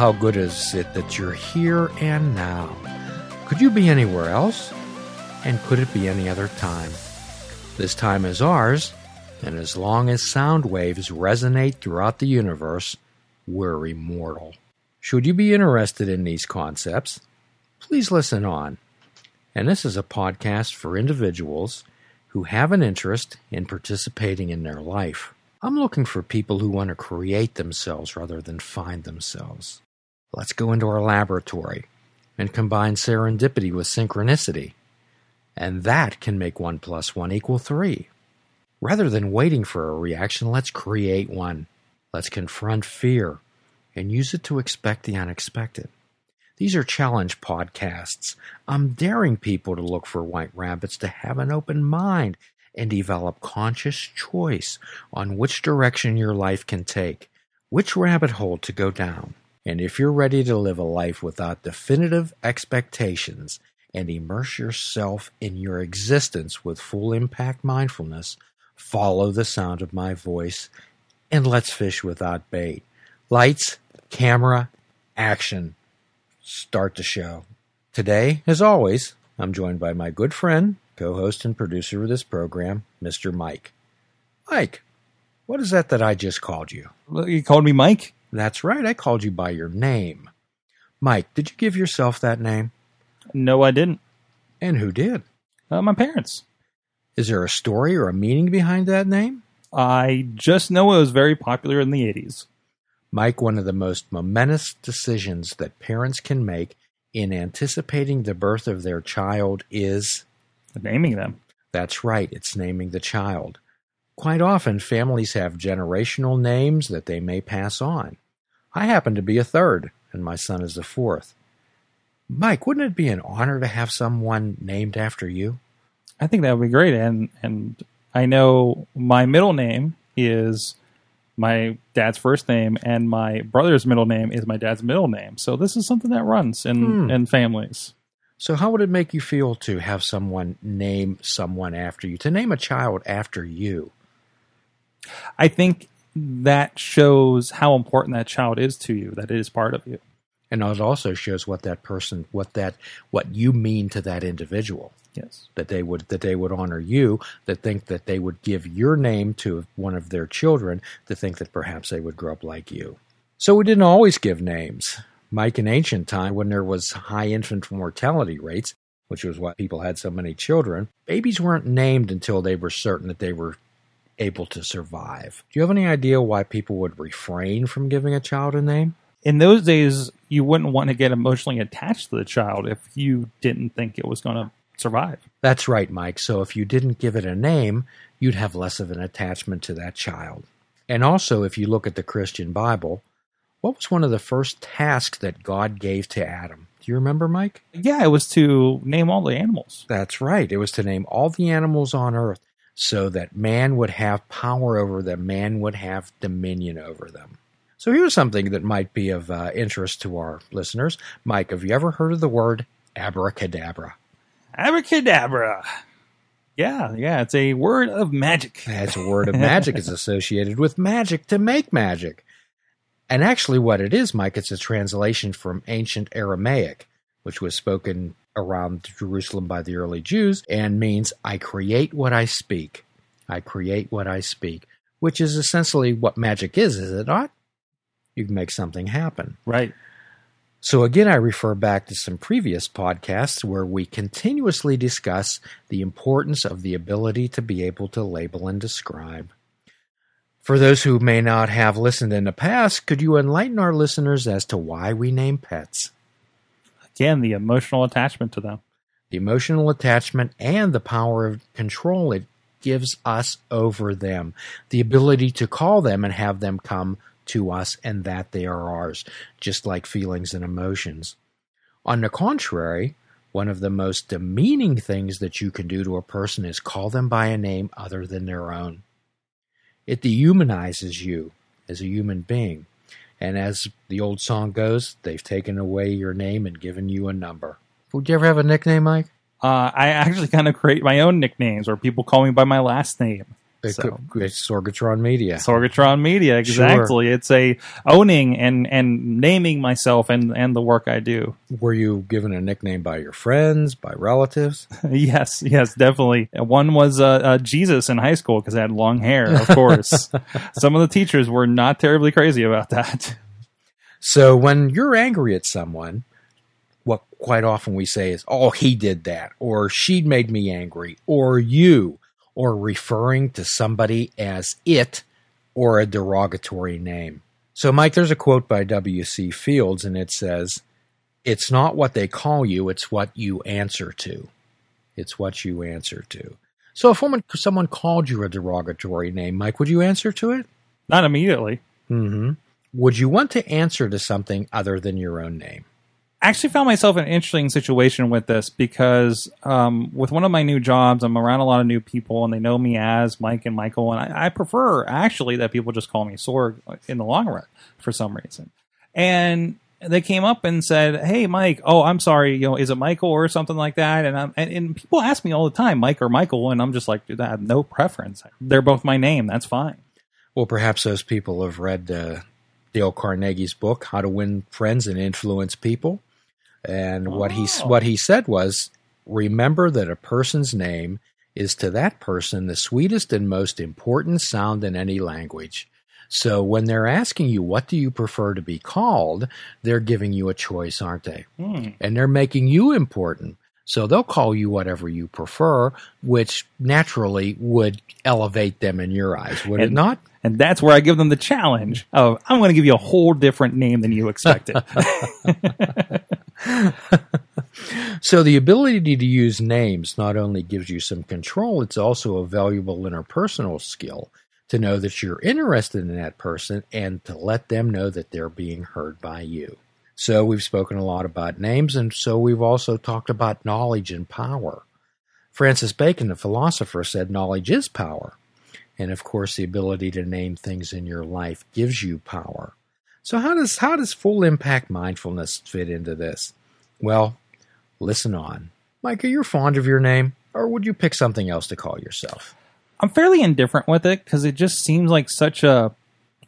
how good is it that you're here and now? Could you be anywhere else? And could it be any other time? This time is ours, and as long as sound waves resonate throughout the universe, we're immortal. Should you be interested in these concepts, please listen on. And this is a podcast for individuals who have an interest in participating in their life. I'm looking for people who want to create themselves rather than find themselves. Let's go into our laboratory and combine serendipity with synchronicity. And that can make 1 + 1 = 3. Rather than waiting for a reaction, let's create one. Let's confront fear and use it to expect the unexpected. These are challenge podcasts. I'm daring people to look for white rabbits, to have an open mind, and develop conscious choice on which direction your life can take, which rabbit hole to go down. And if you're ready to live a life without definitive expectations and immerse yourself in your existence with full impact mindfulness, follow the sound of my voice, and let's fish without bait. Lights, camera, action. Start the show. Today, as always, I'm joined by my good friend, co-host and producer of this program, Mr. Mike. Mike, what is that I just called you? You called me Mike? That's right. I called you by your name. Mike, did you give yourself that name? No, I didn't. And who did? My parents. Is there a story or a meaning behind that name? I just know it was very popular in the 80s. Mike, one of the most momentous decisions that parents can make in anticipating the birth of their child is naming them. That's right. It's naming the child. Quite often, families have generational names that they may pass on. I happen to be a third, and my son is the fourth. Mike, wouldn't it be an honor to have someone named after you? I think that would be great. And I know my middle name is my dad's first name, and my brother's middle name is my dad's middle name. So this is something that runs in families. So how would it make you feel to have someone name someone after you, to name a child after you? I think that shows how important that child is to you, that it is part of you. And it also shows what that person, what you mean to that individual. Yes. That they would honor you, that think that they would give your name to one of their children, to think that perhaps they would grow up like you. So we didn't always give names. Mike, in ancient time, when there was high infant mortality rates, which was why people had so many children, babies weren't named until they were certain that they were able to survive. Do you have any idea why people would refrain from giving a child a name? In those days, you wouldn't want to get emotionally attached to the child if you didn't think it was going to survive. That's right, Mike. So if you didn't give it a name, you'd have less of an attachment to that child. And also, if you look at the Christian Bible, what was one of the first tasks that God gave to Adam? Do you remember, Mike? Yeah, it was to name all the animals. That's right. It was to name all the animals on earth so that man would have power over them, man would have dominion over them. So here's something that might be of interest to our listeners. Mike, have you ever heard of the word abracadabra? Abracadabra. Yeah, it's a word of magic. It's a word of magic. It's associated with magic to make magic. And actually what it is, Mike, it's a translation from ancient Aramaic, which was spoken around Jerusalem by the early Jews, and means, I create what I speak. I create what I speak, which is essentially what magic is it not? You can make something happen. Right. So again, I refer back to some previous podcasts where we continuously discuss the importance of the ability to be able to label and describe. For those who may not have listened in the past, could you enlighten our listeners as to why we name pets? Again, the emotional attachment to them. The emotional attachment and the power of control it gives us over them. The ability to call them and have them come to us and that they are ours, just like feelings and emotions. On the contrary, one of the most demeaning things that you can do to a person is call them by a name other than their own. It dehumanizes you as a human being. And as the old song goes, they've taken away your name and given you a number. Would you ever have a nickname, Mike? I actually kind of create my own nicknames, or people call me by my last name. It's Sorgatron Media. Sorgatron Media, exactly. Sure. It's a owning and naming myself and the work I do. Were you given a nickname by your friends, by relatives? Yes, definitely. One was Jesus in high school because I had long hair, of course. Some of the teachers were not terribly crazy about that. So when you're angry at someone, what quite often we say is, oh, he did that, or she made me angry, or you, or referring to somebody as it, or a derogatory name. So, Mike, there's a quote by W.C. Fields, and it says, it's not what they call you, it's what you answer to. It's what you answer to. So if someone called you a derogatory name, Mike, would you answer to it? Not immediately. Mm-hmm. Would you want to answer to something other than your own name? I actually found myself in an interesting situation with this because with one of my new jobs, I'm around a lot of new people, and they know me as Mike and Michael, and I prefer, actually, that people just call me Sorg in the long run for some reason. And they came up and said, hey, Mike, oh, I'm sorry, is it Michael or something like that? And and people ask me all the time, Mike or Michael, and I'm just like, dude, I have no preference. They're both my name. That's fine. Well, perhaps those people have read Dale Carnegie's book, How to Win Friends and Influence People. And what he said was, remember that a person's name is to that person the sweetest and most important sound in any language. So when they're asking you, what do you prefer to be called, they're giving you a choice, aren't they? Mm. And they're making you important. So they'll call you whatever you prefer, which naturally would elevate them in your eyes, would it not? And that's where I give them the challenge of, I'm going to give you a whole different name than you expected. So the ability to use names not only gives you some control, it's also a valuable interpersonal skill to know that you're interested in that person and to let them know that they're being heard by you. So we've spoken a lot about names, and so we've also talked about knowledge and power. Francis Bacon, the philosopher, said knowledge is power. And, of course, the ability to name things in your life gives you power. So how does full impact mindfulness fit into this? Well, listen on. Mike, are you fond of your name, or would you pick something else to call yourself? I'm fairly indifferent with it because it just seems like such a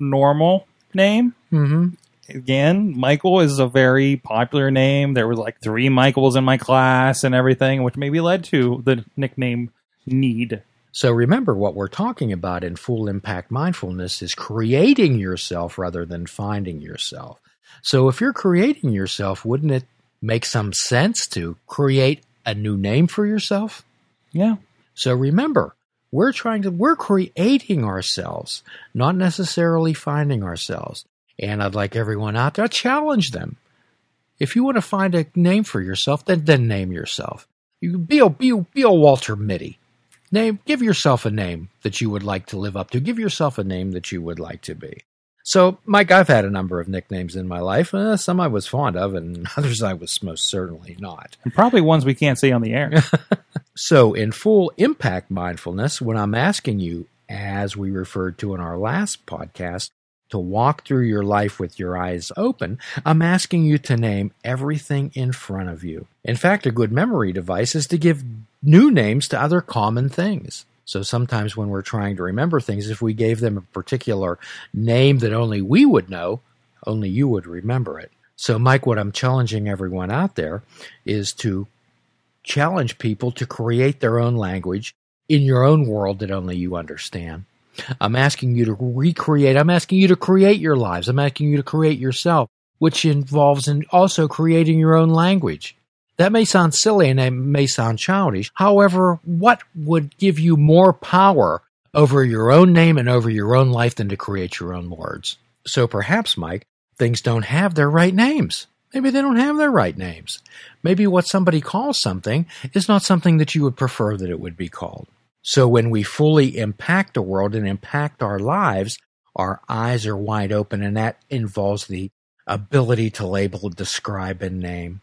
normal name. Mm-hmm. Again, Michael is a very popular name. There were like 3 Michaels in my class and everything, which maybe led to the nickname need. So remember, what we're talking about in full impact mindfulness is creating yourself rather than finding yourself. So if you're creating yourself, wouldn't it make some sense to create a new name for yourself? Yeah. So remember, we're creating ourselves, not necessarily finding ourselves. And I'd like everyone out there to challenge them. If you want to find a name for yourself, then name yourself. You can be a Walter Mitty. Give yourself a name that you would like to live up to. Give yourself a name that you would like to be. So, Mike, I've had a number of nicknames in my life. Some I was fond of, and others I was most certainly not. And probably ones we can't say on the air. So, in full impact mindfulness, when I'm asking you, as we referred to in our last podcast, to walk through your life with your eyes open, I'm asking you to name everything in front of you. In fact, a good memory device is to give new names to other common things. So sometimes when we're trying to remember things, if we gave them a particular name that only we would know, only you would remember it. So, Mike, what I'm challenging everyone out there is to challenge people to create their own language in your own world that only you understand. I'm asking you to create your lives. I'm asking you to create yourself, which involves also creating your own language. That may sound silly and it may sound childish. However, what would give you more power over your own name and over your own life than to create your own words? So perhaps, Mike, things don't have their right names. Maybe they don't have their right names. Maybe what somebody calls something is not something that you would prefer that it would be called. So when we fully impact the world and impact our lives, our eyes are wide open, and that involves the ability to label, describe, and name.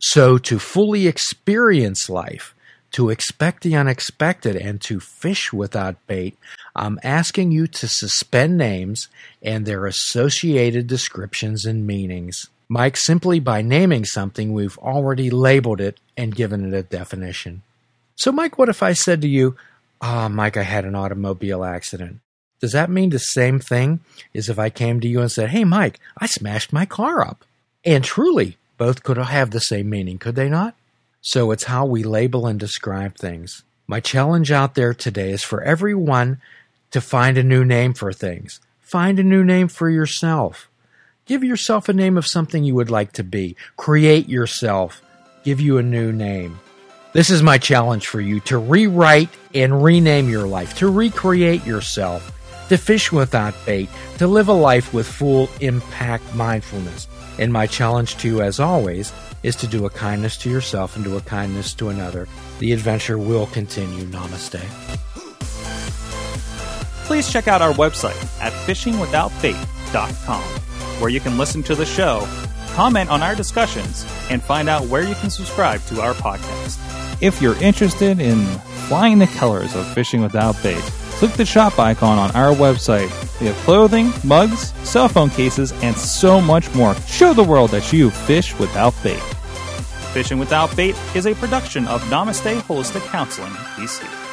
So to fully experience life, to expect the unexpected, and to fish without bait, I'm asking you to suspend names and their associated descriptions and meanings. Mike, simply by naming something, we've already labeled it and given it a definition. So, Mike, what if I said to you, oh, Mike, I had an automobile accident. Does that mean the same thing as if I came to you and said, hey, Mike, I smashed my car up? And truly, both could have the same meaning, could they not? So it's how we label and describe things. My challenge out there today is for everyone to find a new name for things. Find a new name for yourself. Give yourself a name of something you would like to be. Create yourself. Give you a new name. This is my challenge for you, to rewrite and rename your life, to recreate yourself, to fish without bait, to live a life with full impact mindfulness. And my challenge to you, as always, is to do a kindness to yourself and do a kindness to another. The adventure will continue. Namaste. Please check out our website at fishingwithoutbait.com, where you can listen to the show, comment on our discussions, and find out where you can subscribe to our podcast. If you're interested in flying the colors of Fishing Without Bait, click the shop icon on our website. We have clothing, mugs, cell phone cases, and so much more. Show the world that you fish without bait. Fishing Without Bait is a production of Namaste Holistic Counseling, D.C.